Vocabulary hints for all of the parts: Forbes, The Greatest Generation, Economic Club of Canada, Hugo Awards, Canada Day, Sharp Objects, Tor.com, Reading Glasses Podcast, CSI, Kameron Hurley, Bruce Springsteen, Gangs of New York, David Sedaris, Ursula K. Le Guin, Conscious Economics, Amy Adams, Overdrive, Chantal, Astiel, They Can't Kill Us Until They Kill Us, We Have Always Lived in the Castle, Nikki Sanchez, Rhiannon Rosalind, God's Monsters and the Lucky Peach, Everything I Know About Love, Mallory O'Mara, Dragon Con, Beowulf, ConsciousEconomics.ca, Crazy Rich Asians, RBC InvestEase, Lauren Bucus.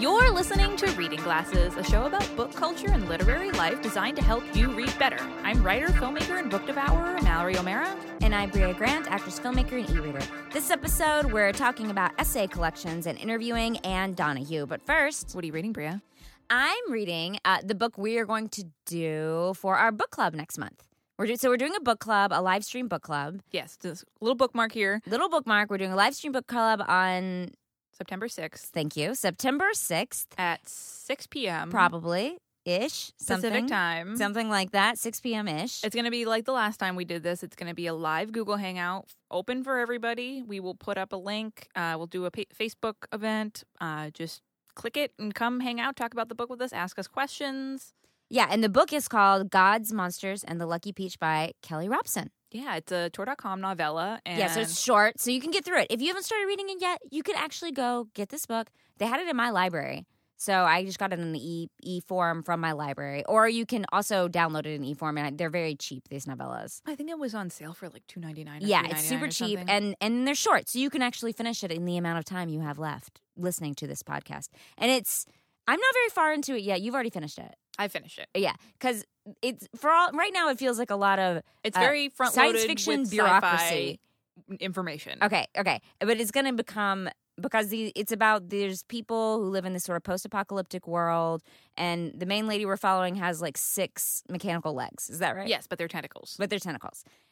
You're listening to Reading Glasses, a show about book culture and literary life designed to help you read better. I'm writer, filmmaker, and book devourer Mallory O'Mara. And I'm Bria Grant, actress, filmmaker, and e-reader. This episode, we're talking about essay collections and interviewing Anne Donahue. But first... What are you reading, Bria? I'm reading the book we are going to do for our book club next month. So we're doing a book club, a live stream book club. Yes, this little bookmark here. Little bookmark. We're doing a live stream book club on... September 6th. Thank you. September 6th. At 6 p.m. Probably-ish. Pacific time. Something like that. 6 p.m.-ish. It's going to be like the last time we did this. It's going to be a live Google Hangout open for everybody. We will put up a link. We'll do a Facebook event. Just click it and come hang out. Talk about the book with us. Ask us questions. Yeah, and the book is called God's Monsters and the Lucky Peach by Kelly Robson. Yeah, it's a Tor.com novella. And yeah, so it's short, so you can get through it. If you haven't started reading it yet, you could actually go get this book. They had it in my library, so I just got it in the e-form from my library. Or you can also download it in e-form, and they're very cheap, these novellas. I think it was on sale for like $2.99 or $3.99. Yeah, it's super cheap, and they're short, so you can actually finish it in the amount of time you have left listening to this podcast. And it's... I'm not very far into it yet. You've already finished it. I finished it. Yeah, because it's right now. It feels like a lot of it's very front loaded science fiction with bureaucracy information. Okay, but it's going to become it's about there's people who live in this sort of post apocalyptic world, and the main lady we're following has like 6 mechanical legs. Is that right? Yes, but they're tentacles.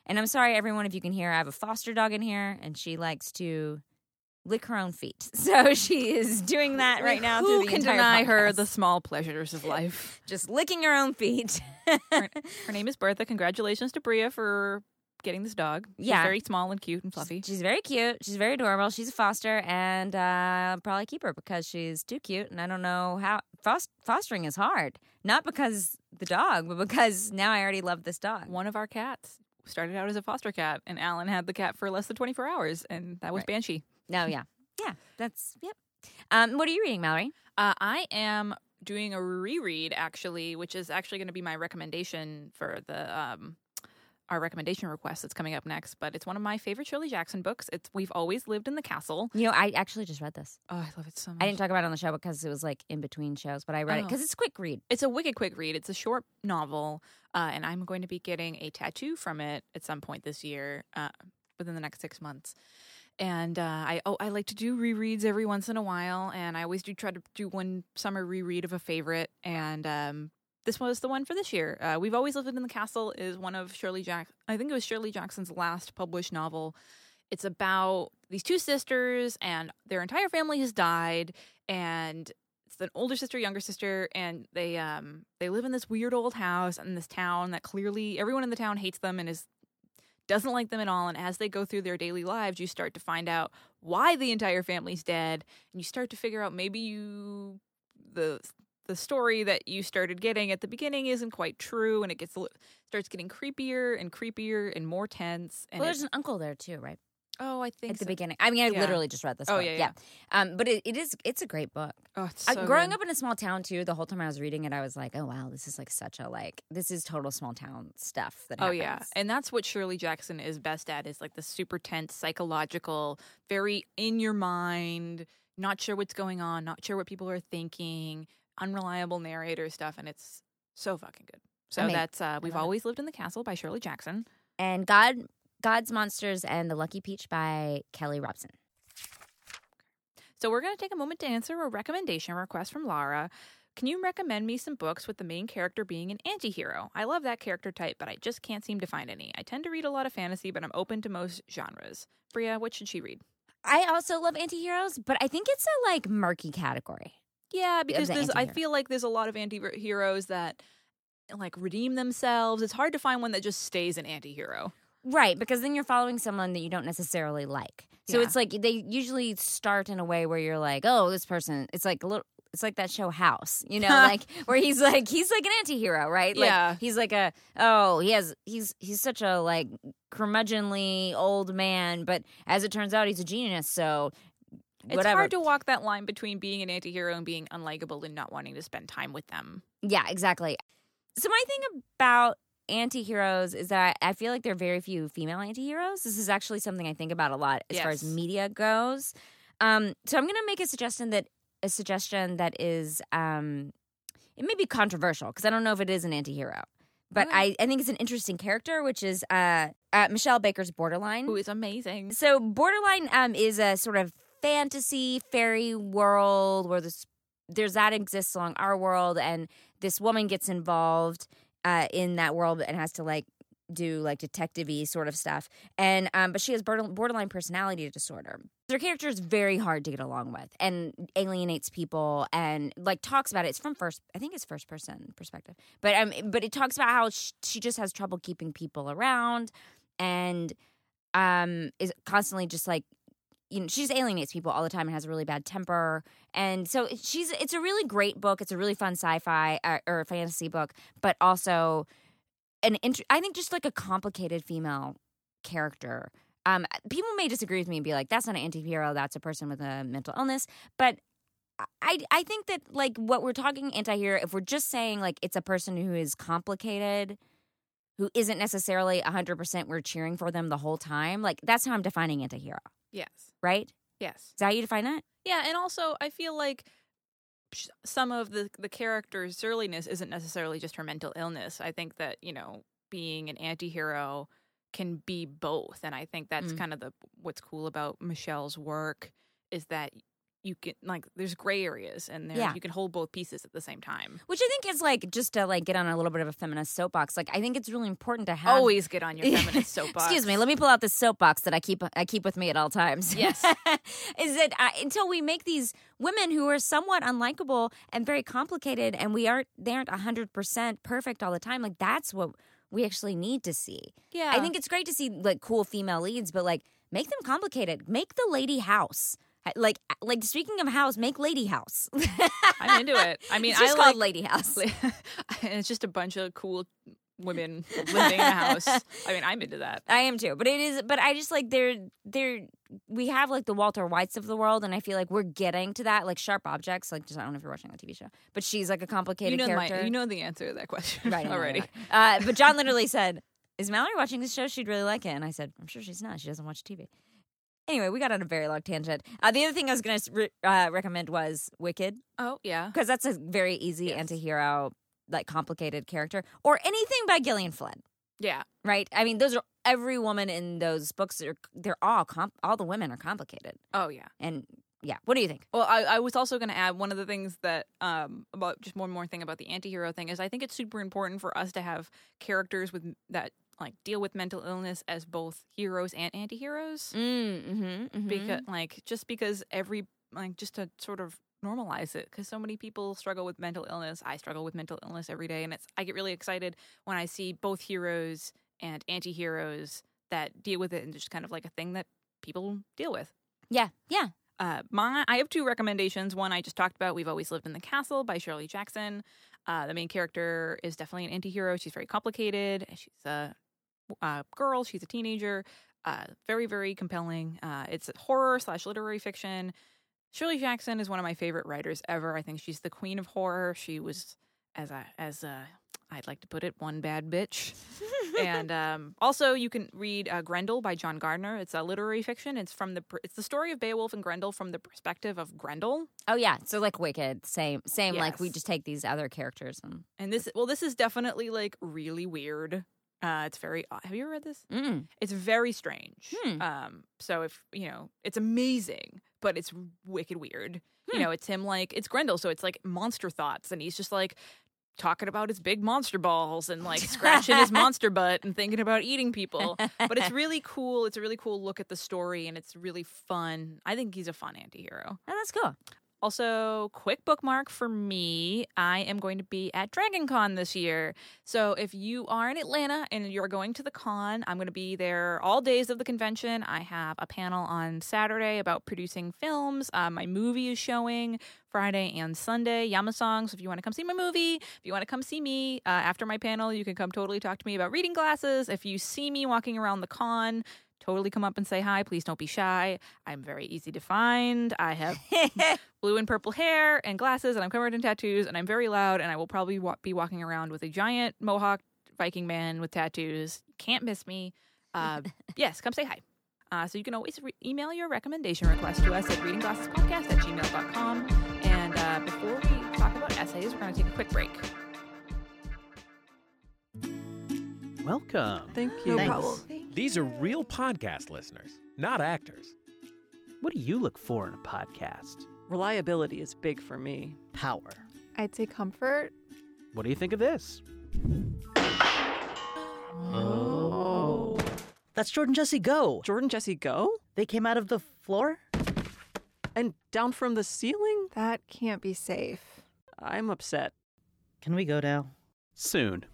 And I'm sorry, everyone, if you can hear, I have a foster dog in here, and she likes to lick her own feet. So she is doing that right now through the entire podcast. Who can deny her the small pleasures of life? Just licking her own feet. Her name is Bertha. Congratulations to Bria for getting this dog. She's very small and cute and fluffy. She's very cute. She's very adorable. She's a foster, and I'll probably keep her because she's too cute, and I don't know how. Fostering is hard. Not because the dog, but because now I already love this dog. One of our cats started out as a foster cat, and Alan had the cat for less than 24 hours, and that was Banshee. No, yeah. That's yep. What are you reading, Mallory? I am doing a reread actually, which is actually going to be my recommendation for the our recommendation request that's coming up next. But it's one of my favorite Shirley Jackson books. It's We've Always Lived in the Castle. You know, I actually just read this. Oh, I love it so much. I didn't talk about it on the show because it was like in between shows, but I read it because it's a quick read. It's a wicked quick read. It's a short novel, and I'm going to be getting a tattoo from it at some point this year, within the next 6 months. And I like to do rereads every once in a while, and I always do try to do one summer reread of a favorite, and this was the one for this year. We've Always Lived in the Castle is one of Shirley Jackson's last published novel. It's about these two sisters, and their entire family has died, and it's an older sister, younger sister, and they live in this weird old house in this town that clearly everyone in the town hates them and doesn't like them at all, and as they go through their daily lives, you start to find out why the entire family's dead, and you start to figure out maybe the story that you started getting at the beginning isn't quite true, and it starts getting creepier and creepier and more tense. And there's an uncle there too, right? Oh, I think at the beginning. I mean, I literally just read this book. Yeah. But it's a great book. Oh, it's so growing up in a small town too, the whole time I was reading it, I was like, oh wow, this is like such a this is total small town stuff that happens. Oh yeah, and that's what Shirley Jackson is best at is like the super tense, psychological, very in your mind, not sure what's going on, not sure what people are thinking, unreliable narrator stuff, and it's so fucking good. So that's We've Always Lived in the Castle by Shirley Jackson, and God's Monsters and the Lucky Peach by Kelly Robson. So we're going to take a moment to answer a recommendation request from Lara. Can you recommend me some books with the main character being an anti-hero? I love that character type, but I just can't seem to find any. I tend to read a lot of fantasy, but I'm open to most genres. Bria, what should she read? I also love anti-heroes, but I think it's a murky category. Yeah, because I feel like there's a lot of anti-heroes that redeem themselves. It's hard to find one that just stays an anti-hero. Right, because then you're following someone that you don't necessarily like. So it's like they usually start in a way where you're like, oh, this person, it's like that show House, you know, where he's like an anti-hero, right? Yeah. He's like he's such a curmudgeonly old man, but as it turns out, he's a genius, so whatever. It's hard to walk that line between being an anti-hero and being unlikable and not wanting to spend time with them. Yeah, exactly. So my thing about anti-heroes is that I feel like there are very few female anti-heroes. This is actually something I think about a lot as far as media goes. So I'm going to make a suggestion that a suggestion that is, it may be controversial because I don't know if it is an anti-hero. But I think it's an interesting character, which is Michelle Baker's Borderline. Who is amazing. So Borderline is a sort of fantasy fairy world where there's that exists along our world, and this woman gets involved in that world and has to like do like detective-y sort of stuff. And but she has borderline personality disorder. Her character is very hard to get along with and alienates people and like talks about it. It's from first person perspective, but it talks about how she just has trouble keeping people around and is constantly just like, you know, she just alienates people all the time and has a really bad temper. And so it's a really great book. It's a really fun sci-fi or fantasy book, but also I think just like a complicated female character. People may disagree with me and be like, that's not an anti-hero, that's a person with a mental illness. But I think that, like, what we're talking anti-hero, if we're just saying, like, it's a person who is complicated, who isn't necessarily 100% we're cheering for them the whole time, like, that's how I'm defining anti-hero. Yes. Right? Yes. Is that how you define that? Yeah, and also I feel like some of the character's surliness isn't necessarily just her mental illness. I think that, you know, being an anti-hero can be both, and I think that's kind of what's cool about Michelle's work is that you can, like, there's gray areas and you can hold both pieces at the same time, which I think is, like, just to, like, get on a little bit of a feminist soapbox, like, I think it's really important to have always get on your feminist soapbox. Excuse me, let me pull out this soapbox that I keep with me at all times. Yes. Is that until we make these women who are somewhat unlikable and very complicated and they aren't 100% perfect all the time, like, that's what we actually need to see. Yeah. I think it's great to see, like, cool female leads, but, like, make them complicated. Make the lady house. Like speaking of house, make Lady House. I'm into it. I mean, it's called Lady House. It's just a bunch of cool women living in a house. I mean, I'm into that. I am too. But it is, but I just, like, we have, like, the Walter Whites of the world, and I feel like we're getting to that, like, Sharp Objects, like, just, I don't know if you're watching that TV show, but she's, like, a complicated character. You know the answer to that question right, already. Right. But John literally said, is Mallory watching this show? She'd really like it. And I said, I'm sure she's not. She doesn't watch TV. Anyway, we got on a very long tangent. The other thing I was going to recommend was Wicked. Oh, yeah. Because that's a very easy anti-hero, like, complicated character. Or anything by Gillian Flynn. Yeah. Right? I mean, those are every woman in those books. They're all the women are complicated. Oh, yeah. And, yeah. What do you think? Well, I was also going to add one of the things that about just one more thing about the anti-hero thing is I think it's super important for us to have characters with that – like, deal with mental illness as both heroes and anti-heroes. Because, like, just because every, like, just to sort of normalize it, because so many people struggle with mental illness. I struggle with mental illness every day, and I get really excited when I see both heroes and anti-heroes that deal with it and just kind of like a thing that people deal with. Yeah, yeah. I have two recommendations. One I just talked about, We've Always Lived in the Castle by Shirley Jackson. The main character is definitely an anti-hero. She's very complicated. She's a girl, she's a teenager, very, very compelling. It's horror/literary fiction. Shirley Jackson is one of my favorite writers ever. I think she's the queen of horror. She was, as I'd like to put it, one bad bitch. And also, you can read Grendel by John Gardner. It's a literary fiction. It's the story of Beowulf and Grendel from the perspective of Grendel. Oh yeah, so like Wicked, same. Yes. Like we just take these other characters and this is definitely like really weird. It's very odd. Have you ever read this? Mm. It's very strange. So if, you know, it's amazing, but it's wicked weird. You know, it's him, like, it's Grendel, so it's like monster thoughts, and he's just like talking about his big monster balls and like scratching his monster butt and thinking about eating people. But it's really cool. It's a really cool look at the story, and it's really fun. I think he's a fun anti-hero. Oh, that's cool. Also, quick bookmark for me, I am going to be at Dragon Con this year. So if you are in Atlanta and you're going to the con, I'm going to be there all days of the convention. I have a panel on Saturday about producing films. My movie is showing Friday and Sunday, Yamasong. So if you want to come see my movie, if you want to come see me after my panel, you can come totally talk to me about Reading Glasses. If you see me walking around the con, totally come up and say hi. Please don't be shy. I'm very easy to find. I have blue and purple hair and glasses, and I'm covered in tattoos, and I'm very loud, and I will probably be walking around with a giant mohawk Viking man with tattoos. Can't miss me. Yes, come say hi. So you can always email your recommendation request to us at readingglassespodcast@gmail.com. And before we talk about essays, we're going to take a quick break. Welcome. Thank you. No problem. These are real podcast listeners, not actors. What do you look for in a podcast? Reliability is big for me. Power. I'd say comfort. What do you think of this? Oh. That's Jordan Jesse Go. Jordan Jesse Go? They came out of the floor? And down from the ceiling? That can't be safe. I'm upset. Can we go now? Soon.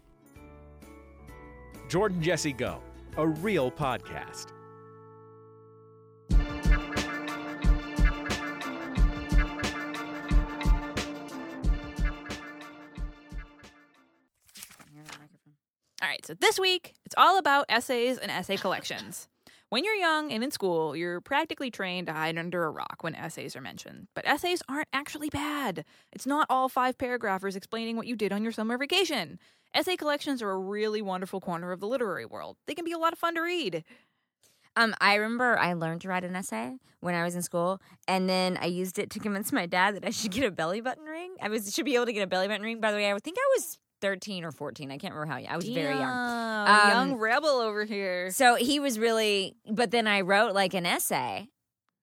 Jordan Jesse Go, a real podcast. All right, so this week, it's all about essays and essay collections. When you're young and in school, you're practically trained to hide under a rock when essays are mentioned. But essays aren't actually bad. It's not all five paragraphers explaining what you did on your summer vacation. Essay collections are a really wonderful corner of the literary world. They can be a lot of fun to read. I remember I learned to write an essay when I was in school, and then I used it to convince my dad that I should get a belly button ring. I should be able to get a belly button ring. By the way, I think I was 13 or 14. I can't remember how young. I was very young. Young rebel over here. So he was really, but then I wrote like an essay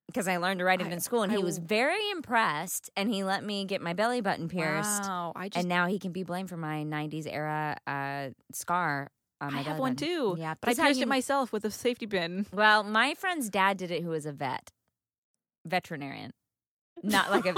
because I learned to write it in school, and he was very impressed, and he let me get my belly button pierced. Wow, and now he can be blamed for my 90s era scar on my belly button. I have one too, yeah, but I pierced it myself with a safety pin. Well, my friend's dad did it, who was a veterinarian. Not like a,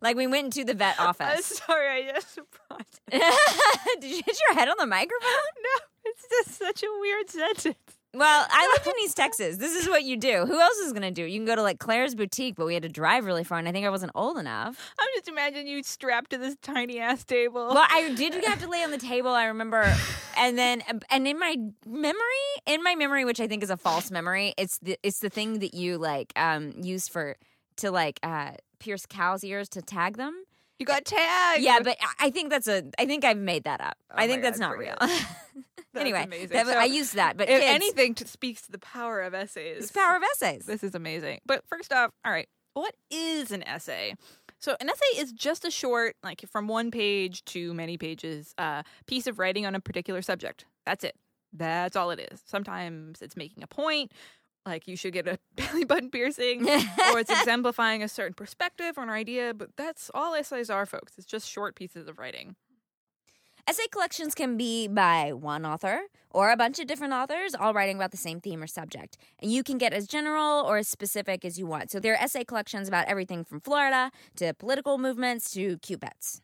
like we went into the vet office. I'm sorry, I just surprised. Did you hit your head on the microphone? No, it's just such a weird sentence. Well, I lived in East Texas. This is what you do. Who else is going to do it? You can go to like Claire's Boutique, but we had to drive really far, and I think I wasn't old enough. I'm just imagining you strapped to this tiny-ass table. Well, I did have to lay on the table, I remember. And in my memory, which I think is a false memory, it's the thing that you like use for... to like pierce cows' ears to tag them. You got tagged. Yeah, but I think I think I've made that up. Oh, I think that's not real. That's anyway, amazing. So I used that. But if anything speaks to the power of essays. It's the power of essays. This is amazing. But first off, all right, what is an essay? So an essay is just a short, like from one page to many pages, piece of writing on a particular subject. That's it. That's all it is. Sometimes it's making a point. Like, you should get a belly button piercing, or it's exemplifying a certain perspective or an idea, but that's all essays are, folks. It's just short pieces of writing. Essay collections can be by one author or a bunch of different authors all writing about the same theme or subject. And you can get as general or as specific as you want. So there are essay collections about everything from Florida to political movements to cute pets.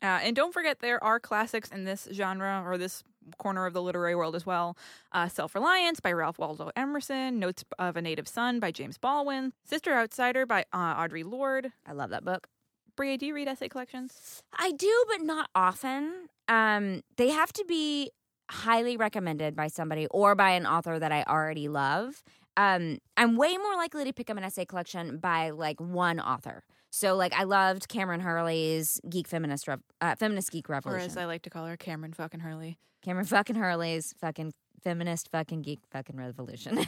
And don't forget, there are classics in this genre or this corner of the literary world as well. Self-Reliance by Ralph Waldo Emerson, Notes of a Native Son by James Baldwin, Sister Outsider by Audre Lorde. I love that book. Bria, do you read essay collections? I do, but not often. They have to be highly recommended by somebody or by an author that I already love. I'm way more likely to pick up an essay collection by like one author. So, like, I loved Kameron Hurley's Feminist Geek Revolution. Or as I like to call her, Kameron fucking Hurley. Kameron fucking Hurley's fucking Feminist fucking Geek fucking Revolution.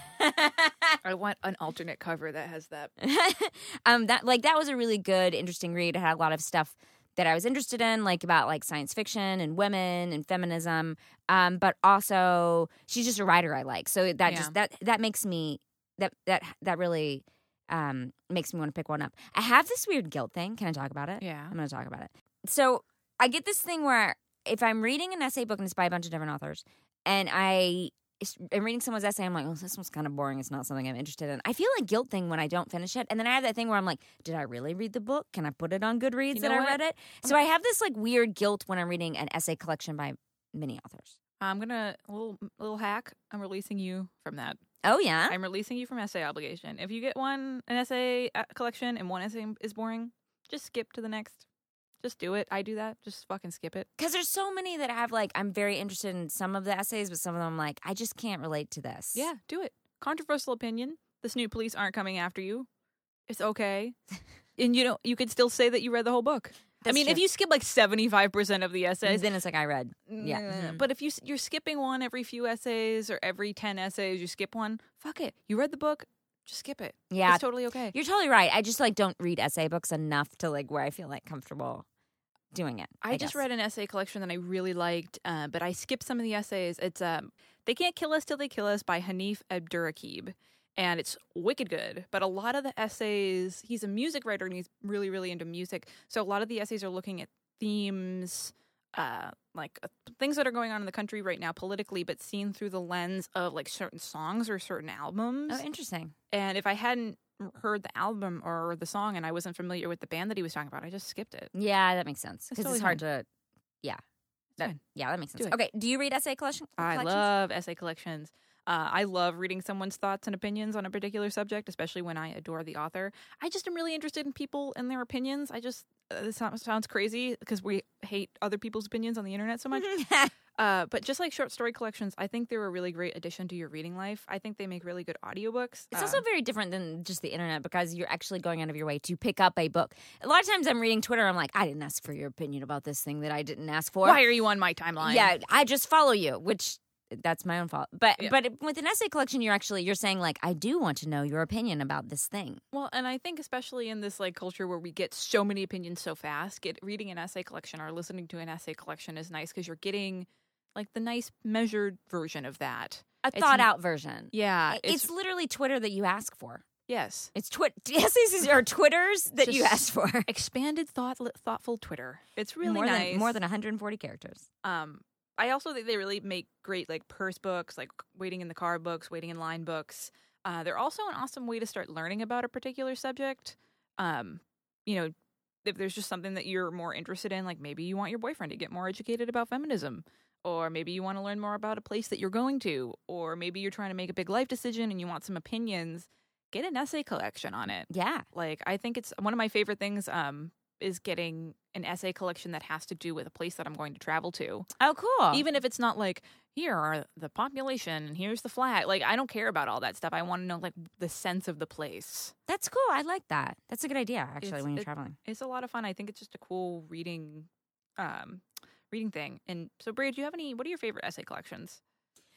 I want an alternate cover that has that. That was a really good, interesting read. It had a lot of stuff that I was interested in, like about like science fiction and women and feminism. But also, she's just a writer I like. So that that really. Makes me want to pick one up. I have this weird guilt thing. Can I talk about it? Yeah. I'm going to talk about it. So I get this thing where if I'm reading an essay book and it's by a bunch of different authors and I am reading someone's essay, I'm like, oh, this one's kind of boring. It's not something I'm interested in. I feel a guilt thing when I don't finish it. And then I have that thing where I'm like, did I really read the book? Can I put it on Goodreads I read it? So I have this like weird guilt when I'm reading an essay collection by many authors. I'm going to, little hack, I'm releasing you from that. Oh, yeah? I'm releasing you from essay obligation. If you get an essay collection and one essay is boring, just skip to the next. Just do it. I do that. Just fucking skip it. Because there's so many that I have, like, I'm very interested in some of the essays, but some of them I'm like, I just can't relate to this. Yeah, do it. Controversial opinion. The Snoop police aren't coming after you. It's okay. And, you know, you could still say that you read the whole book. That's I mean, true. If you skip like 75% of the essays, then it's like I read. Yeah. Mm-hmm. But if you're skipping one every few essays or every 10 essays, you skip one, fuck it. You read the book, just skip it. Yeah. It's totally okay. You're totally right. I just like don't read essay books enough to like where I feel like comfortable doing it. I just read an essay collection that I really liked, but I skipped some of the essays. It's They Can't Kill Us Till They Kill Us by Hanif Abdurraqib. And it's wicked good, but a lot of the essays, he's a music writer and he's really, really into music. So a lot of the essays are looking at themes, like things that are going on in the country right now politically, but seen through the lens of like certain songs or certain albums. Oh, interesting. And if I hadn't heard the album or the song and I wasn't familiar with the band that he was talking about, I just skipped it. Yeah, that makes sense. Because totally it's hard to, yeah. Yeah, that makes sense. Okay, do you read essay collections? I love essay collections. I love reading someone's thoughts and opinions on a particular subject, especially when I adore the author. I just am really interested in people and their opinions. I just this sounds crazy because we hate other people's opinions on the internet so much. But just like short story collections, I think they're a really great addition to your reading life. I think they make really good audiobooks. It's also very different than just the internet because you're actually going out of your way to pick up a book. A lot of times I'm reading Twitter, I'm like, I didn't ask for your opinion about this thing that I didn't ask for. Why are you on my timeline? Yeah, I just follow you, which... That's my own fault. But with an essay collection, you're saying like, I do want to know your opinion about this thing. Well, and I think especially in this like culture where we get so many opinions so fast, reading an essay collection or listening to an essay collection is nice because you're getting like the nice measured version of that. It's thought out version. Yeah. It's literally Twitter that you ask for. Yes. It's essays are Twitters that just you asked for. Expanded thoughtful Twitter. It's really nice. More than 140 characters. I also think they really make great, like, purse books, like waiting in the car books, waiting in line books. They're also an awesome way to start learning about a particular subject. You know, if there's just something that you're more interested in, like maybe you want your boyfriend to get more educated about feminism, or maybe you want to learn more about a place that you're going to, or maybe you're trying to make a big life decision and you want some opinions, get an essay collection on it. Yeah. Like, I think it's one of my favorite things, is getting an essay collection that has to do with a place that I'm going to travel to. Oh, cool. Even if it's not like, here are the population and here's the flag. Like, I don't care about all that stuff. I want to know, like, the sense of the place. That's cool. I like that. That's a good idea, actually, when you're traveling. It's a lot of fun. I think it's just a cool reading thing. And so, Bria, do you have what are your favorite essay collections?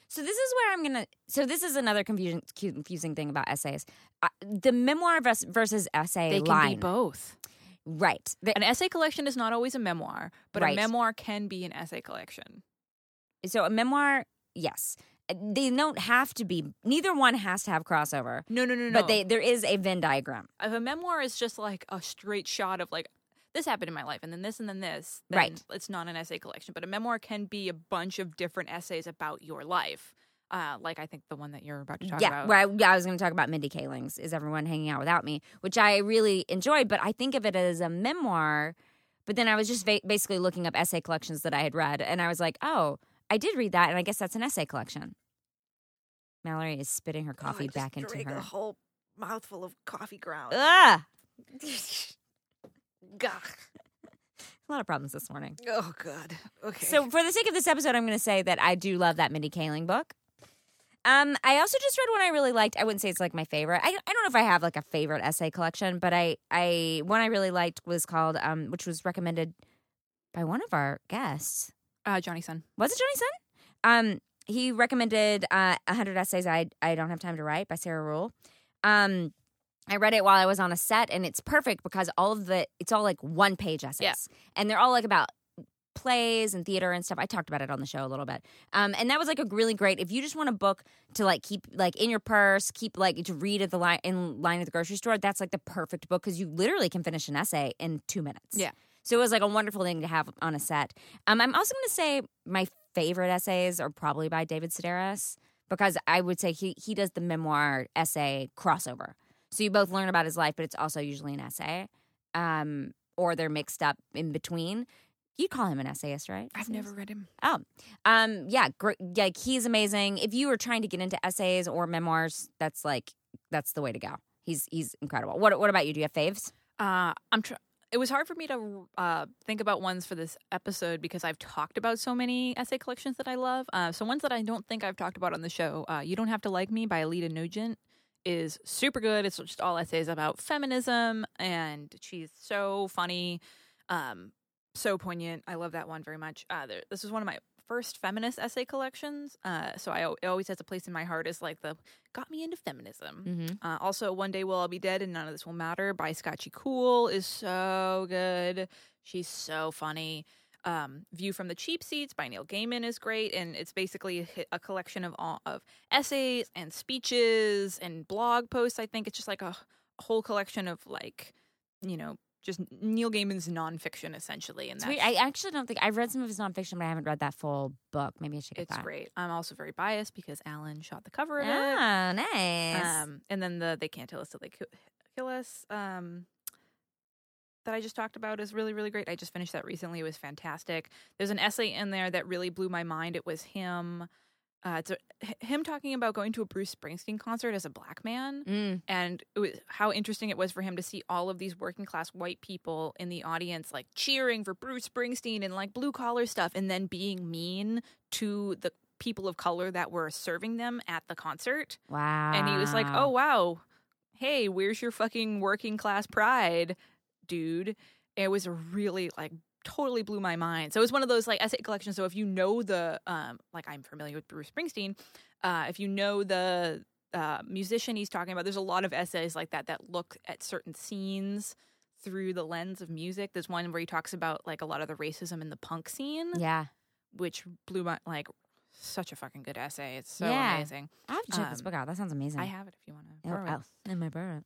So this is where I'm going to – so this is another confusing thing about essays. The memoir versus essay line. They can be both. Right. An essay collection is not always a memoir, but right. A memoir can be an essay collection. So a memoir, yes. They don't have to be – neither one has to have crossover. No. But there is a Venn diagram. If a memoir is just like a straight shot of like, this happened in my life and then this, then right. It's not an essay collection. But a memoir can be a bunch of different essays about your life. Like I think the one that you're about to talk about. I was going to talk about Mindy Kaling's Is Everyone Hanging Out Without Me, which I really enjoyed, but I think of it as a memoir. But then I was just basically looking up essay collections that I had read, and I was like, oh, I did read that, and I guess that's an essay collection. Mallory is spitting her coffee back into her. I just drank a whole mouthful of coffee grounds. Ugh! Gah. A lot of problems this morning. Oh, God. Okay. So for the sake of this episode, I'm going to say that I do love that Mindy Kaling book. I also just read one I really liked. I wouldn't say it's like my favorite. I don't know if I have like a favorite essay collection, but one I really liked was called, which was recommended by one of our guests. Johnny Sun. Was it Johnny Sun? He recommended 100 Essays I Don't Have Time to Write by Sarah Rule. I read it while I was on a set, and it's perfect because it's all like one-page essays. Yeah. And they're all like about plays and theater and stuff. I talked about it on the show a little bit. And that was like a really great, if you just want a book to like keep like in your purse, keep like to read at the line at the grocery store, that's like the perfect book because you literally can finish an essay in 2 minutes. Yeah. So it was like a wonderful thing to have on a set. I'm also going to say my favorite essays are probably by David Sedaris because I would say he does the memoir essay crossover. So you both learn about his life, but it's also usually an essay or they're mixed up in between. You call him an essayist, right? I've never read him. Oh. Yeah, great. Like he's amazing. If you are trying to get into essays or memoirs, that's the way to go. He's incredible. What about you? Do you have faves? It was hard for me to think about ones for this episode because I've talked about so many essay collections that I love. So ones that I don't think I've talked about on the show, You Don't Have to Like Me by Alita Nugent is super good. It's just all essays about feminism and she's so funny. So poignant. I love that one very much. This is one of my first feminist essay collections, so it always has a place in my heart as like the got me into feminism. Mm-hmm. Also, One Day We'll All Be Dead and None of This Will Matter by Scaachi Koul is so good. She's so funny. View from the Cheap Seats by Neil Gaiman is great, and it's basically a collection of essays and speeches and blog posts. I think it's just like a whole collection of like, you know, just Neil Gaiman's nonfiction, essentially. And I actually don't think I've read some of his nonfiction, but I haven't read that full book. Maybe I should get that. It's great. I'm also very biased because Alan shot the cover of it. Oh, nice. And then the They Can't Kill Us Till They Kill Us that I just talked about is really, really great. I just finished that recently. It was fantastic. There's an essay in there that really blew my mind. It was him. Him talking about going to a Bruce Springsteen concert as a black man, and it was how interesting it was for him to see all of these working class white people in the audience like cheering for Bruce Springsteen and like blue collar stuff, and then being mean to the people of color that were serving them at the concert. Wow. And he was like, oh, wow. Hey, where's your fucking working class pride, dude? It was really like totally blew my mind. So it was one of those like essay collections. So if you know the like I'm familiar with Bruce Springsteen, if you know the musician he's talking about, there's a lot of essays like that that look at certain scenes through the lens of music. There's one where he talks about like a lot of the racism in the punk scene. Yeah, which blew my like such a fucking good essay. It's so amazing. I have to check this book out. That sounds amazing. I have it if you want to borrow it. I might borrow it.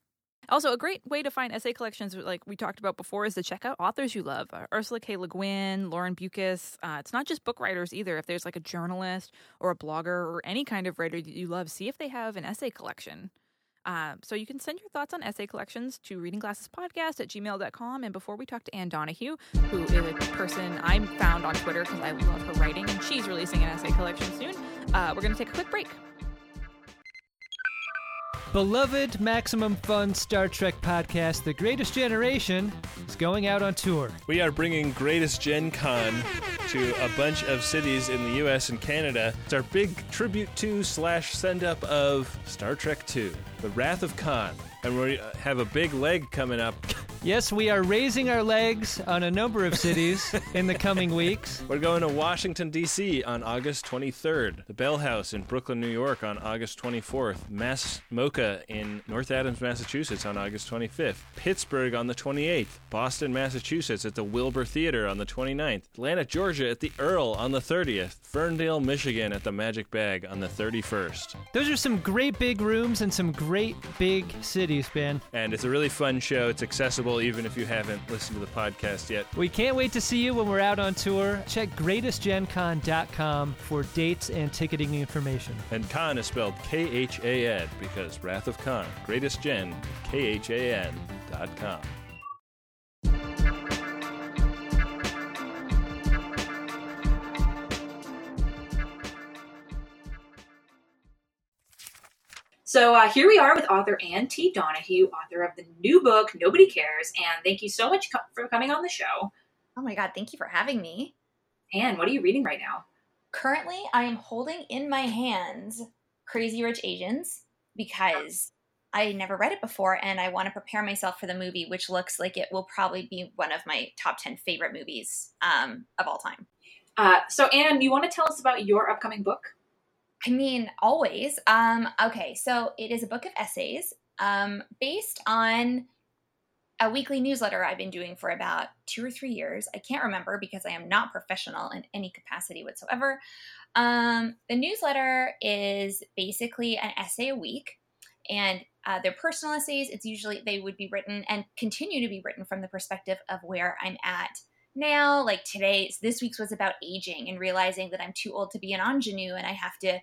Also, a great way to find essay collections, like we talked about before, is to check out authors you love. Ursula K. Le Guin, Lauren Bucus. It's not just book writers either. If there's like a journalist or a blogger or any kind of writer that you love, see if they have an essay collection. So you can send your thoughts on essay collections to readingglassespodcast@gmail.com. And before we talk to Anne Donahue, who is a person I found on Twitter because I love her writing, and she's releasing an essay collection soon, we're going to take a quick break. Beloved Maximum Fun Star Trek podcast, The Greatest Generation, is going out on tour. We are bringing Greatest Gen Con to a bunch of cities in the U.S. and Canada. It's our big tribute to / send-up of Star Trek II, The Wrath of Khan. And we have a big leg coming up. Yes, we are raising our legs on a number of cities in the coming weeks. We're going to Washington, D.C. on August 23rd, the Bell House in Brooklyn, New York on August 24th, Mass Mocha in North Adams, Massachusetts on August 25th, Pittsburgh on the 28th, Boston, Massachusetts at the Wilbur Theater on the 29th, Atlanta, Georgia at the Earl on the 30th, Ferndale, Michigan at the Magic Bag on the 31st. Those are some great big rooms and some great big cities, Ben. And it's a really fun show. It's accessible even if you haven't listened to the podcast yet. We can't wait to see you when we're out on tour. Check greatestgencon.com for dates and ticketing information. And Khan is spelled Khan because Wrath of Khan. Greatestgen, Khan.com. So here we are with author Anne T. Donahue, author of the new book, Nobody Cares. Anne, thank you so much for coming on the show. Oh my God, thank you for having me. Anne, what are you reading right now? Currently, I am holding in my hands Crazy Rich Asians because I never read it before and I want to prepare myself for the movie, which looks like it will probably be one of my top 10 favorite movies of all time. So Anne, you want to tell us about your upcoming book? I mean, always. Okay, so it is a book of essays based on a weekly newsletter I've been doing for about 2 or 3 years. I can't remember because I am not professional in any capacity whatsoever. The newsletter is basically an essay a week, and they're personal essays. It's usually they would be written and continue to be written from the perspective of where I'm at now. Like today, this week's was about aging and realizing that I'm too old to be an ingenue and I have to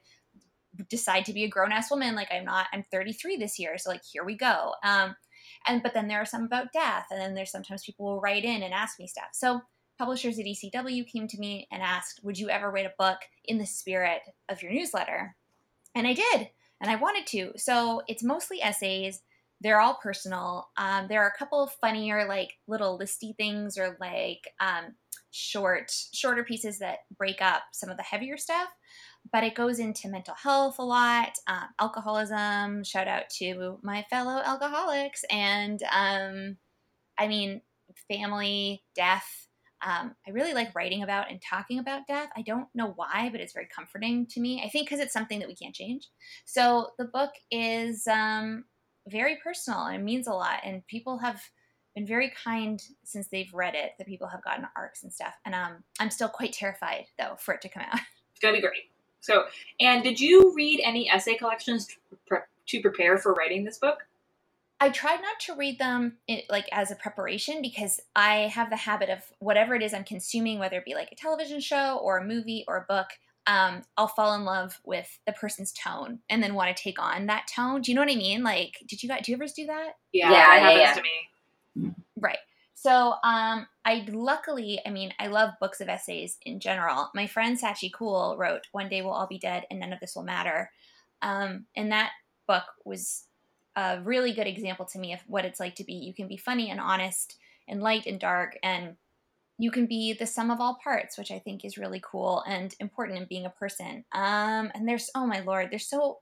decide to be a grown-ass woman. Like I'm 33 this year. So like, here we go. But then there are some about death, and then there's sometimes people will write in and ask me stuff. So publishers at ECW came to me and asked, would you ever write a book in the spirit of your newsletter? And I did, and I wanted to. So it's mostly essays. They're all personal. There are a couple of funnier, like little listy things, or like shorter pieces that break up some of the heavier stuff. But it goes into mental health a lot, alcoholism. Shout out to my fellow alcoholics, and I mean family, death. I really like writing about and talking about death. I don't know why, but it's very comforting to me. I think because it's something that we can't change. So the book is very personal and it means a lot. And people have been very kind since they've read it, that people have gotten arcs and stuff. And I'm still quite terrified, though, for it to come out. It's going to be great. So, and did you read any essay collections to prepare for writing this book? I tried not to read them as a preparation, because I have the habit of whatever it is I'm consuming, whether it be like a television show or a movie or a book, I'll fall in love with the person's tone and then want to take on that tone. Do you know what I mean? Like, do you ever do that? Yeah, it happens to me. Right. So I love books of essays in general. My friend Scaachi Koul wrote One Day We'll All Be Dead and None of This Will Matter. And that book was a really good example to me of what it's like to be. You can be funny and honest and light and dark, and you can be the sum of all parts, which I think is really cool and important in being a person. And there's, oh my Lord, there's so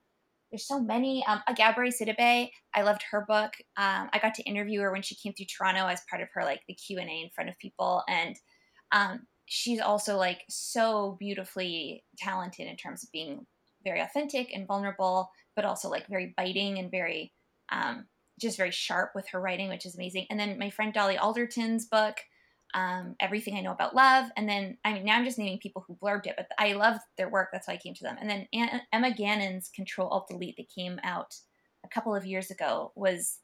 many. Agabri Sidibe, I loved her book. I got to interview her when she came through Toronto as part of her, like, the Q&A in front of people. And she's also, like, so beautifully talented in terms of being very authentic and vulnerable, but also, like, very biting and very, just very sharp with her writing, which is amazing. And then my friend Dolly Alderton's book, Everything I Know About Love. And then, now I'm just naming people who blurbed it, but I loved their work. That's why I came to them. And then Emma Gannon's Control-Alt-Delete that came out a couple of years ago was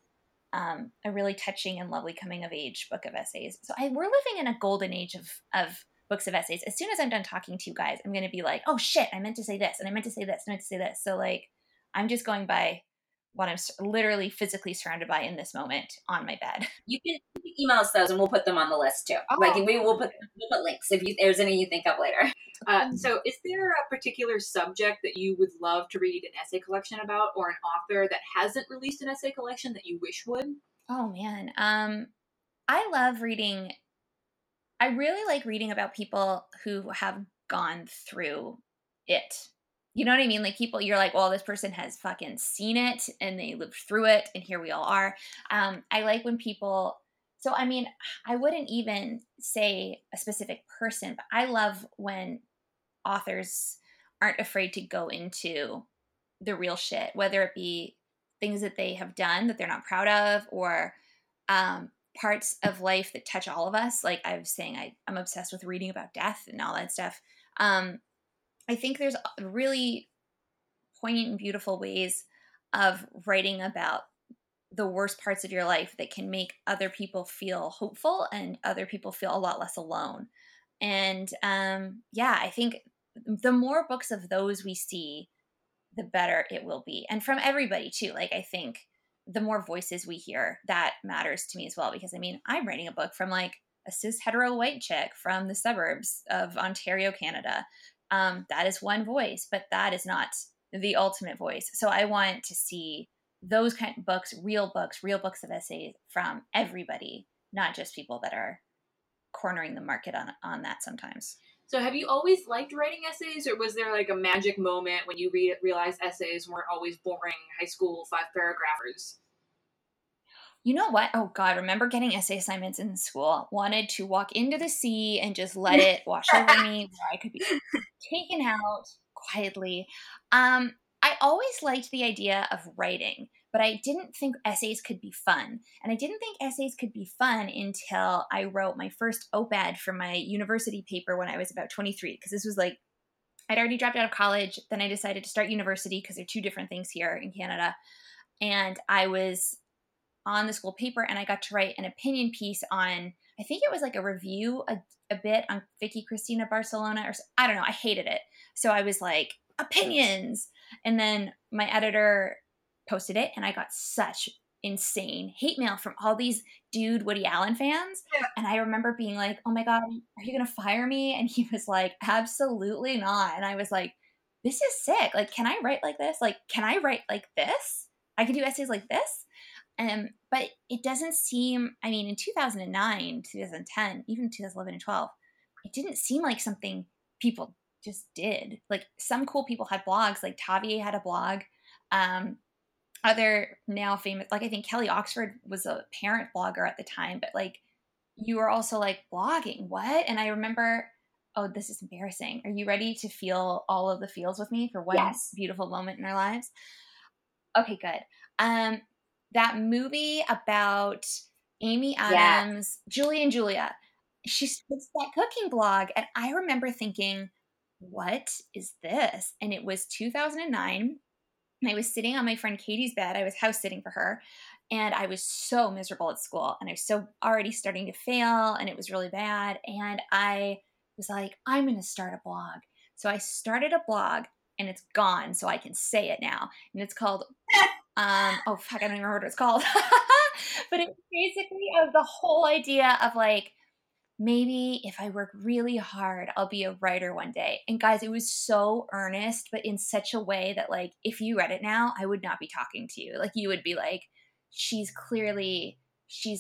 a really touching and lovely coming-of-age book of essays. So we're living in a golden age of books of essays. As soon as I'm done talking to you guys, I'm going to be like, oh, shit, I meant to say this, and I meant to say this, and I meant to say this. So, like, I'm just going by what I'm literally physically surrounded by in this moment on my bed. You can email us those and we'll put them on the list too. Oh. Like, we'll put links if there's any you think of later. So is there a particular subject that you would love to read an essay collection about, or an author that hasn't released an essay collection that you wish would? Oh man. I really like reading about people who have gone through it. You know what I mean? Like, people, you're like, well, this person has fucking seen it and they lived through it, and here we all are. I like when people, so I mean, I wouldn't even say a specific person, but I love when authors aren't afraid to go into the real shit, whether it be things that they have done that they're not proud of, or parts of life that touch all of us. Like I was saying, I'm obsessed with reading about death and all that stuff. I think there's really poignant and beautiful ways of writing about the worst parts of your life that can make other people feel hopeful and other people feel a lot less alone. And I think the more books of those we see, the better it will be. And from everybody too. Like, I think the more voices we hear, that matters to me as well, because I'm writing a book from, like, a cis hetero white chick from the suburbs of Ontario, Canada. That is one voice, but that is not the ultimate voice. So I want to see those kind of books, real books of essays from everybody, not just people that are cornering the market on that sometimes. So have you always liked writing essays, or was there, like, a magic moment when you realized essays weren't always boring high school 5-paragraphers? You know what? Oh God, remember getting essay assignments in school. Wanted to walk into the sea and just let it wash over me where I could be taken out quietly. I always liked the idea of writing, but I didn't think essays could be fun. And I didn't think essays could be fun until I wrote my first op-ed for my university paper when I was about 23, because this was like, I'd already dropped out of college. Then I decided to start university, because they're two different things here in Canada. And I was on the school paper, and I got to write an opinion piece on, I think it was like a review a bit on Vicky Cristina Barcelona, or I don't know. I hated it. So I was like, opinions. And then my editor posted it, and I got such insane hate mail from all these dude Woody Allen fans. And I remember being like, oh my God, are you going to fire me? And he was like, absolutely not. And I was like, this is sick. Like, can I write like this? Like, can I write like this? I can do essays like this. But it doesn't seem, in 2009, 2010, even 2011 and 12, it didn't seem like something people just did. Like, some cool people had blogs, like Tavier had a blog. Other now famous, like I think Kelly Oxford was a parent blogger at the time, but like you were also like, blogging, what? And I remember, oh, this is embarrassing. Are you ready to feel all of the feels with me for one beautiful moment in our lives? Okay, good. That movie about Amy Adams, Julie and Julia, she starts that cooking blog. And I remember thinking, what is this? And it was 2009. And I was sitting on my friend Katie's bed. I was house sitting for her. And I was so miserable at school. And I was so already starting to fail. And it was really bad. And I was like, I'm going to start a blog. So I started a blog. And it's gone, so I can say it now. And it's called, oh, fuck, I don't even remember what it's called. But it's basically the whole idea of like, maybe if I work really hard, I'll be a writer one day. And guys, it was so earnest, but in such a way that like, if you read it now, I would not be talking to you. Like, you would be like, she's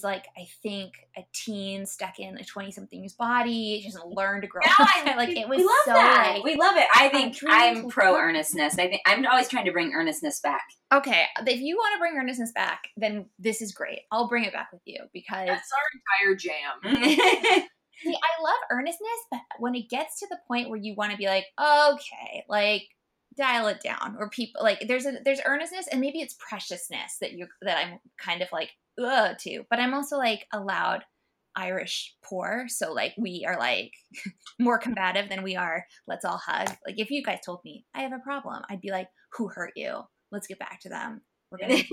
like, I think a teen stuck in a 20-something's body. She doesn't learn to grow up. Like, it was we love so that. Like, we love it. I think I'm pro earnestness. I think I'm always trying to bring earnestness back. Okay. If you want to bring earnestness back, then this is great. I'll bring it back with you because that's our entire jam. See, I love earnestness, but when it gets to the point where you want to be like, okay, like, dial it down, or people like there's earnestness, and maybe it's preciousness that I'm kind of like, ugh, too. But I'm also like a loud Irish poor. So like, we are like more combative than we are. Let's all hug. Like, if you guys told me I have a problem, I'd be like, who hurt you? Let's get back to them. We're going to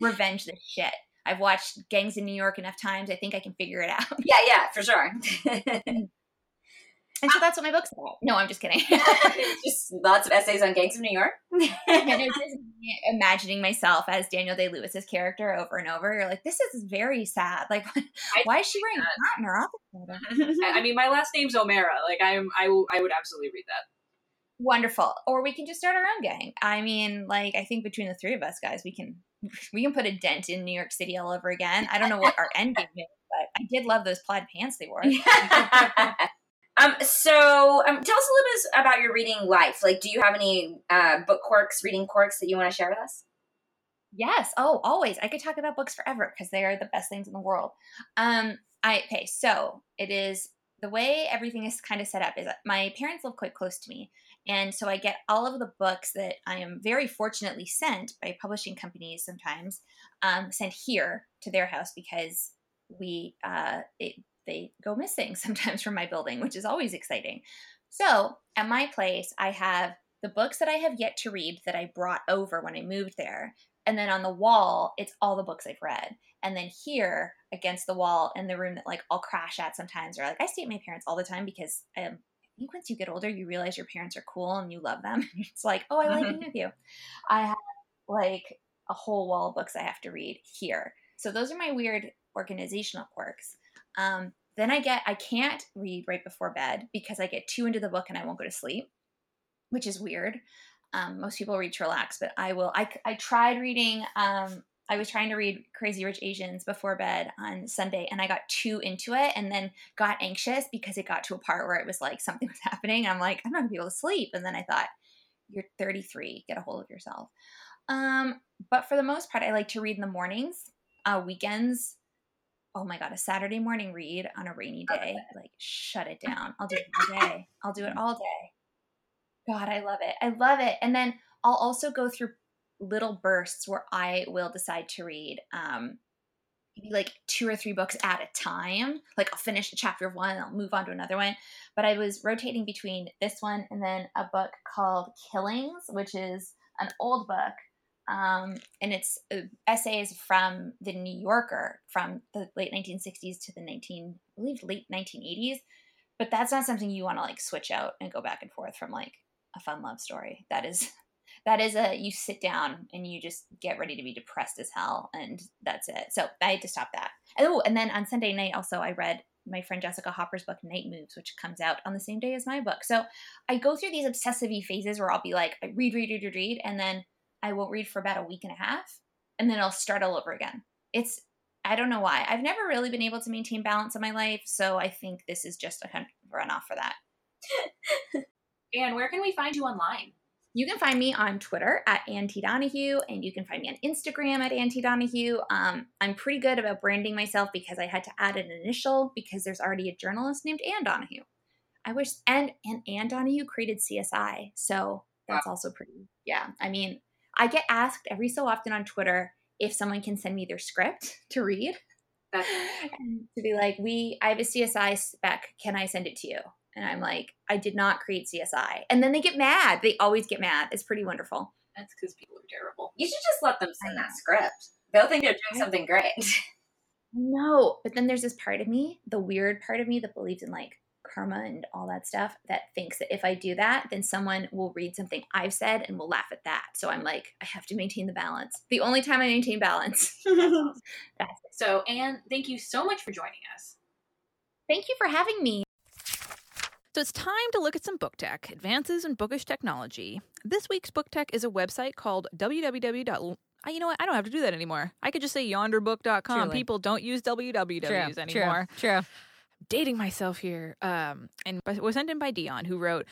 revenge this shit. I've watched Gangs of New York enough times. I think I can figure it out. Yeah, for sure. And so that's what my book's about. No, I'm just kidding. Just lots of essays on Gangs of New York. And it's just imagining myself as Daniel Day-Lewis's character over and over. You're like, this is very sad. Like, why is she wearing that in her office? I mean, my last name's O'Mara. Like, I would absolutely read that. Wonderful. Or we can just start our own gang. I mean, like, I think between the three of us, guys, we can put a dent in New York City all over again. I don't know what our end game is, but I did love those plaid pants they wore. So, tell us a little bit about your reading life. Like, do you have any book quirks, reading quirks that you want to share with us? Yes. Oh, always. I could talk about books forever because they are the best things in the world. Okay. So it is the way everything is kind of set up is that my parents live quite close to me. And so I get all of the books that I am very fortunately sent by publishing companies sometimes, sent here to their house because they go missing sometimes from my building, which is always exciting. So at my place, I have the books that I have yet to read that I brought over when I moved there. And then on the wall, it's all the books I've read. And then here against the wall in the room that like I'll crash at sometimes, or like I stay at my parents all the time because I think once you get older, you realize your parents are cool and you love them. It's like, oh, I like being with you. I have like a whole wall of books I have to read here. So those are my weird organizational quirks. Then I can't read right before bed because I get too into the book and I won't go to sleep, which is weird. Most people read to relax, but I tried reading, I was trying to read Crazy Rich Asians before bed on Sunday and I got too into it and then got anxious because it got to a part where it was like something was happening. I'm like, I'm not gonna be able to sleep. And then I thought, you're 33, get a hold of yourself. But for the most part, I like to read in the mornings, weekends. Oh my God, a Saturday morning read on a rainy day. Like, shut it down. I'll do it all day. God, I love it. And then I'll also go through little bursts where I will decide to read maybe like 2 or 3 books at a time. Like, I'll finish a chapter of one, I'll move on to another one. But I was rotating between this one and then a book called Killings, which is an old book. And it's essays from the New Yorker from the late 1960s to the late 1980s. But that's not something you want to like switch out and go back and forth from like a fun love story. That is you sit down and you just get ready to be depressed as hell. And that's it. So I had to stop that. Oh, and then on Sunday night also I read my friend Jessica Hopper's book, Night Moves, which comes out on the same day as my book. So I go through these obsessive phases where I'll be like, I read, and then I won't read for about a week and a half, and then I'll start all over again. I don't know why. I've never really been able to maintain balance in my life, so I think this is just a runoff for that. Anne, where can we find you online? You can find me on Twitter at Anne T. Donahue, and you can find me on Instagram at Anne T. Donahue. I'm pretty good about branding myself because I had to add an initial because there's already a journalist named Anne Donahue. I wish, and Anne Donahue created CSI, so that's also pretty. Yeah, I mean, I get asked every so often on Twitter if someone can send me their script to read, and to be like, I have a CSI spec. Can I send it to you? And I'm like, I did not create CSI. And then they get mad. They always get mad. It's pretty wonderful. That's because people are terrible. You should just let them send that script. They'll think they're doing something great. No. But then there's this part of me, the weird part of me that believes in like karma and all that stuff, that thinks that if I do that, then someone will read something I've said and will laugh at that. So I'm like, I have to maintain the balance. The only time I maintain balance. So, Anne, thank you so much for joining us. Thank you for having me. So it's time to look at some book tech, advances in bookish technology. This week's book tech is a website called www. You know what? I don't have to do that anymore. I could just say yonderbook.com. Truly. People don't use wwws anymore. True. Dating myself here. And it was sent in by Dion, who wrote,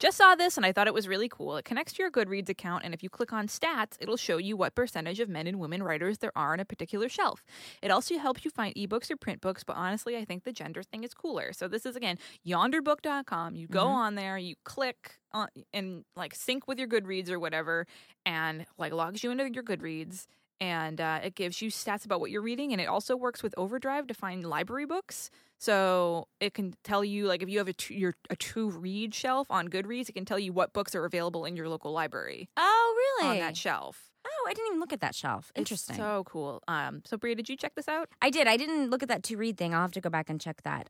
just saw this and I thought it was really cool. It connects to your Goodreads account, and if you click on stats, it'll show you what percentage of men and women writers there are on a particular shelf. It also helps you find ebooks or print books, but honestly, I think the gender thing is cooler. So this is, again, yonderbook.com. You go on there, you click on, and like sync with your Goodreads or whatever, and like logs you into your Goodreads. And it gives you stats about what you're reading, and it also works with Overdrive to find library books. So it can tell you, like, if you have a to-read shelf on Goodreads, it can tell you what books are available in your local library. Oh, really? On that shelf. Oh, I didn't even look at that shelf. Interesting. It's so cool. So, Bria, did you check this out? I did. I didn't look at that to-read thing. I'll have to go back and check that.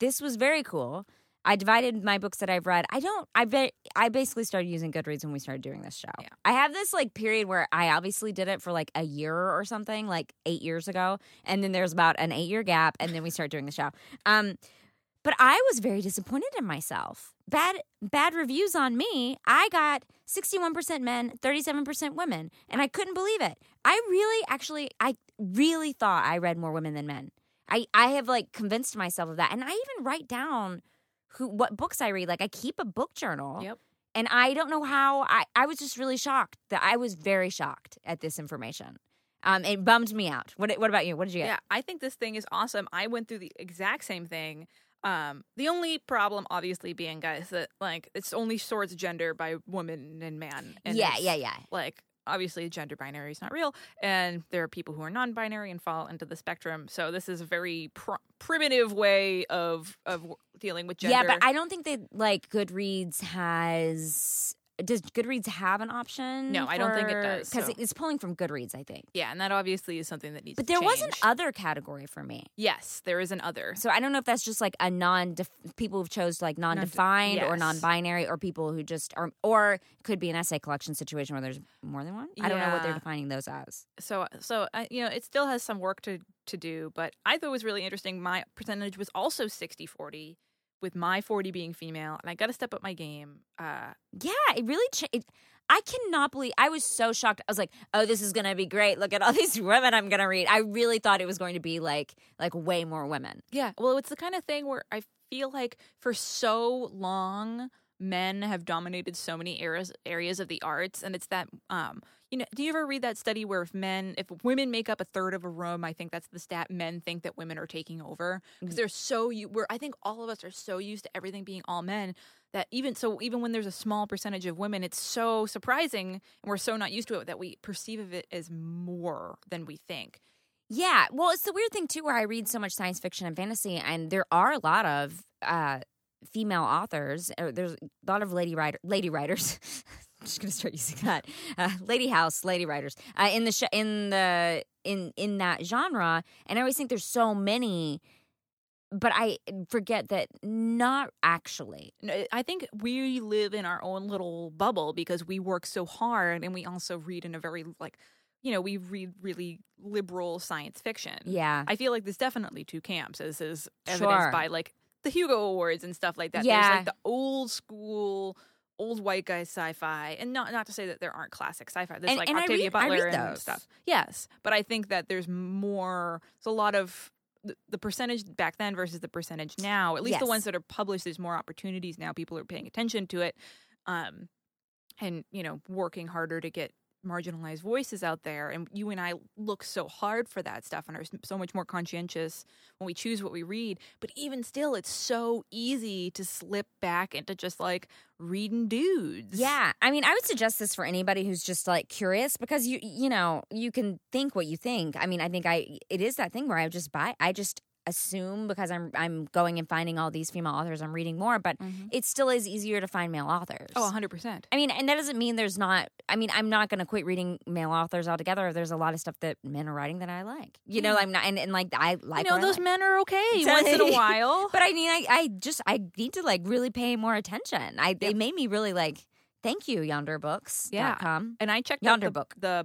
This was very cool. I divided my books that I've read. I basically started using Goodreads when we started doing this show. Yeah. I have this like period where I obviously did it for like a year or something, like 8 years ago. And then there's about an 8-year gap. And then we start doing the show. But I was very disappointed in myself. Bad reviews on me. I got 61% men, 37% women. And I couldn't believe it. I really thought I read more women than men. I have like convinced myself of that. And I even write down what books I read. Like, I keep a book journal. Yep. And I don't know how. I was just really shocked. I was very shocked at this information. It bummed me out. What about you? What did you get? Yeah, I think this thing is awesome. I went through the exact same thing. The only problem, obviously, being, guys, that, like, it's only sorts gender by woman and man. And yeah. Like, obviously, gender binary is not real. And there are people who are non-binary and fall into the spectrum. So this is a very primitive way of dealing with gender. Yeah, but I don't think that, like, Goodreads has... Does Goodreads have an option? No, I don't think it does. Because it's pulling from Goodreads, I think. Yeah, and that obviously is something that needs to change. But there was an other category for me. Yes, there is an other. So I don't know if that's just like a people who've chose like non-defined or non-binary, or people who just are, or could be an essay collection situation where there's more than one. I don't know what they're defining those as. So you know, it still has some work to do, but I thought it was really interesting. My percentage was also 60-40. With my 40 being female, and I got to step up my game. Yeah, it really changed. I cannot believe – I was so shocked. I was like, oh, this is going to be great. Look at all these women I'm going to read. I really thought it was going to be like way more women. Yeah, well, it's the kind of thing where I feel like for so long men have dominated so many areas of the arts, and it's that you know, do you ever read that study where if women make up a third of a room, I think that's the stat, men think that women are taking over. Because they're so, I think all of us are so used to everything being all men that even when there's a small percentage of women, it's so surprising and we're so not used to it that we perceive of it as more than we think. Yeah. Well, it's the weird thing, too, where I read so much science fiction and fantasy, and there are a lot of female authors. Or there's a lot of lady writers. I'm just gonna start using that, lady writers in that genre, and I always think there's so many, but I forget that not actually. I think we live in our own little bubble because we work so hard, and we also read in a very like, you know, we read really liberal science fiction. Yeah, I feel like there's definitely two camps, as is evidenced by like the Hugo Awards and stuff like that. Yeah, there's like the old school. Old white guy sci-fi, and not to say that there aren't classic sci-fi. There's like Octavia Butler and stuff. Yes, but I think that there's more. There's a lot of the percentage back then versus the percentage now. At least the ones that are published, there's more opportunities now. People are paying attention to it. and, you know, working harder to get marginalized voices out there. And you and I look so hard for that stuff and are so much more conscientious when we choose what we read. But even still, it's so easy to slip back into just like reading dudes. Yeah. I mean, I would suggest this for anybody who's just like curious, because you know, you can think what you think. I mean, I think it is that thing where I just assume, because I'm going and finding all these female authors, I'm reading more, but it still is easier to find male authors. Oh, 100%. I mean, and that doesn't mean there's not, I mean, I'm not going to quit reading male authors altogether. There's a lot of stuff that men are writing that I like. You know, I'm not, and like, I like, you know, those like. Men are okay once in a while. But I mean, I need to like really pay more attention. It made me really like, thank you, Yonderbooks.com. Yeah. And I checked out the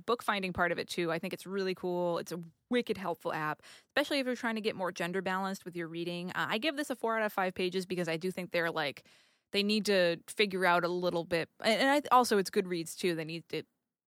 book finding part of it too. I think it's really cool. It's a wicked helpful app, especially if you're trying to get more gender balanced with your reading. I give this a 4 out of 5 pages because I do think they're like, they need to figure out a little bit. And also it's Goodreads too. They need to,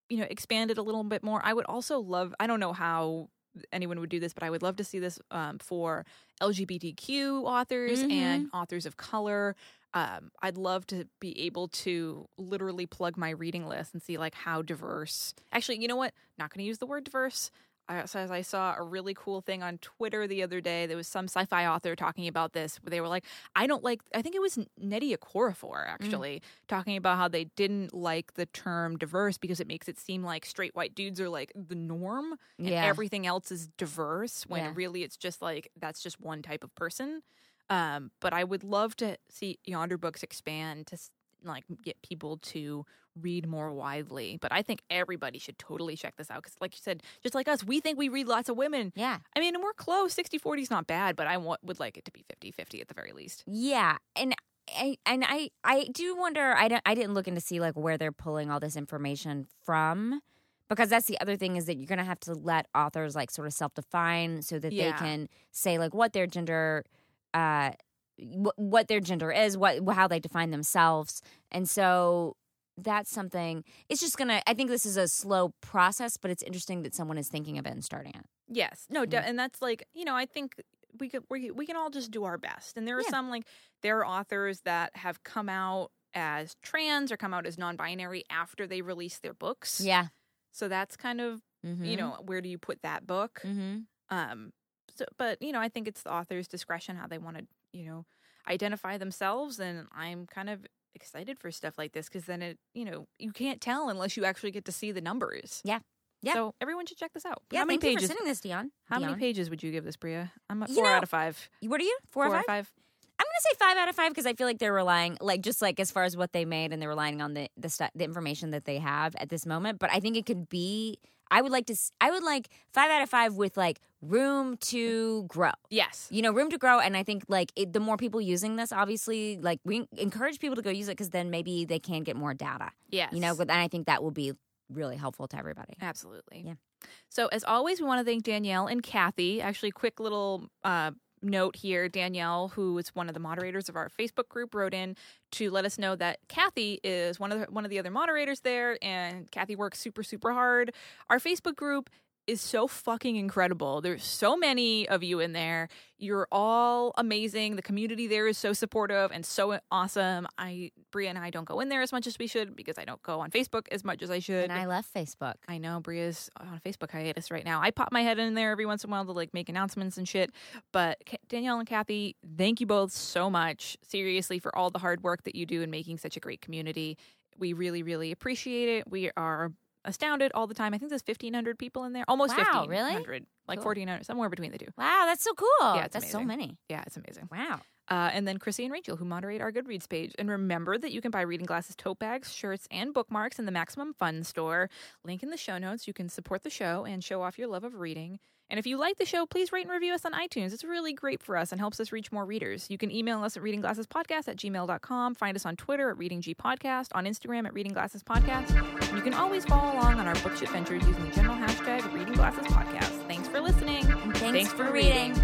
you know, expand it a little bit more. I would also love, I don't know how anyone would do this, but I would love to see this for LGBTQ authors and authors of color. I'd love to be able to literally plug my reading list and see like how diverse. Actually, you know what? Not going to use the word diverse. I saw a really cool thing on Twitter the other day. There was some sci-fi author talking about this. They were like, I think it was Nnedi Okorafor actually talking about how they didn't like the term diverse because it makes it seem like straight white dudes are like the norm and everything else is diverse when really it's just like, that's just one type of person. But I would love to see Yonder Books expand to like get people to read more widely. But I think everybody should totally check this out because, like you said, just like us, we think we read lots of women. Yeah. I mean, and we're close. 60-40 is not bad, but I would like it to be 50-50 at the very least. Yeah. And I do wonder, I didn't look into see like where they're pulling all this information from, because that's the other thing is that you're going to have to let authors like sort of self-define so that they can say like what their gender what their gender is, how they define themselves. And so that's something, it's just going to, I think this is a slow process, but it's interesting that someone is thinking of it and starting it. Yes. No, and that's like, you know, I think we can all just do our best. And there are some, like, there are authors that have come out as trans or come out as non-binary after they release their books. Yeah. So that's kind of, you know, where do you put that book? So, but, you know, I think it's the author's discretion how they want to, you know, identify themselves. And I'm kind of excited for stuff like this because then it, you know, you can't tell unless you actually get to see the numbers. Yeah. Yeah. So everyone should check this out. Yeah, how many pages? Thank you for sending this, Dion. How many pages would you give this, Bria? I'm at 4 out of 5. What are you? 4 out of 5? I'm going to say 5 out of 5 because I feel like they're relying, like, just like as far as what they made, and they're relying on the information that they have at this moment. But I think it could be, I would like 5 out of 5 with like room to grow. Yes. You know, room to grow. And I think like the more people using this, obviously, like we encourage people to go use it because then maybe they can get more data. Yes. You know, and I think that will be really helpful to everybody. Absolutely. Yeah. So as always, we want to thank Danielle and Kathy. Actually, quick little note here. Danielle, who is one of the moderators of our Facebook group, wrote in to let us know that Kathy is one of the other moderators there, and Kathy works super, super hard. Our Facebook group is so fucking incredible. There's so many of you in there. You're all amazing. The community there is so supportive and so awesome. Bria and I don't go in there as much as we should because I don't go on Facebook as much as I should. And I left Facebook. I know Bria's on Facebook hiatus right now. I pop my head in there every once in a while to like make announcements and shit. But Danielle and Kathy, thank you both so much, seriously, for all the hard work that you do in making such a great community. We really, really appreciate it. We are astounded all the time. I think there's 1,500 people in there. Almost 1,500. Really? Like cool. 1,400, somewhere between the two. Wow, that's so cool. Yeah, that's amazing. So many. Yeah, it's amazing. Wow. And then Chrissy and Rachel, who moderate our Goodreads page. And remember that you can buy Reading Glasses tote bags, shirts, and bookmarks in the Maximum Fun store. Link in the show notes. You can support the show and show off your love of reading. And if you like the show, please rate and review us on iTunes. It's really great for us and helps us reach more readers. You can email us at readingglassespodcast@gmail.com. Find us on Twitter at readinggpodcast, on Instagram at readingglassespodcast. And you can always follow along on our bookship ventures using the general hashtag readingglassespodcast. Thanks for listening. And thanks for reading.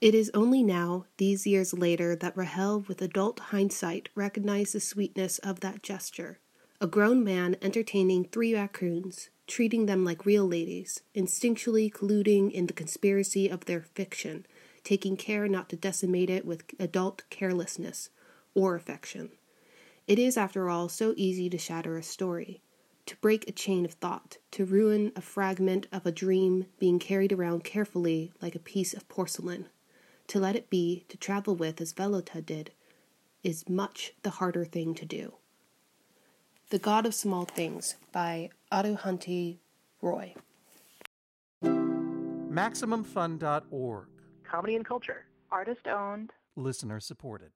It is only now, these years later, that Rahel, with adult hindsight, recognized the sweetness of that gesture. A grown man entertaining 3 raccoons, treating them like real ladies, instinctually colluding in the conspiracy of their fiction, taking care not to decimate it with adult carelessness or affection. It is, after all, so easy to shatter a story, to break a chain of thought, to ruin a fragment of a dream being carried around carefully like a piece of porcelain. To let it be, to travel with, as Vellota did, is much the harder thing to do. The God of Small Things by Aruhanti Roy. MaximumFun.org. Comedy and culture. Artist owned. Listener supported.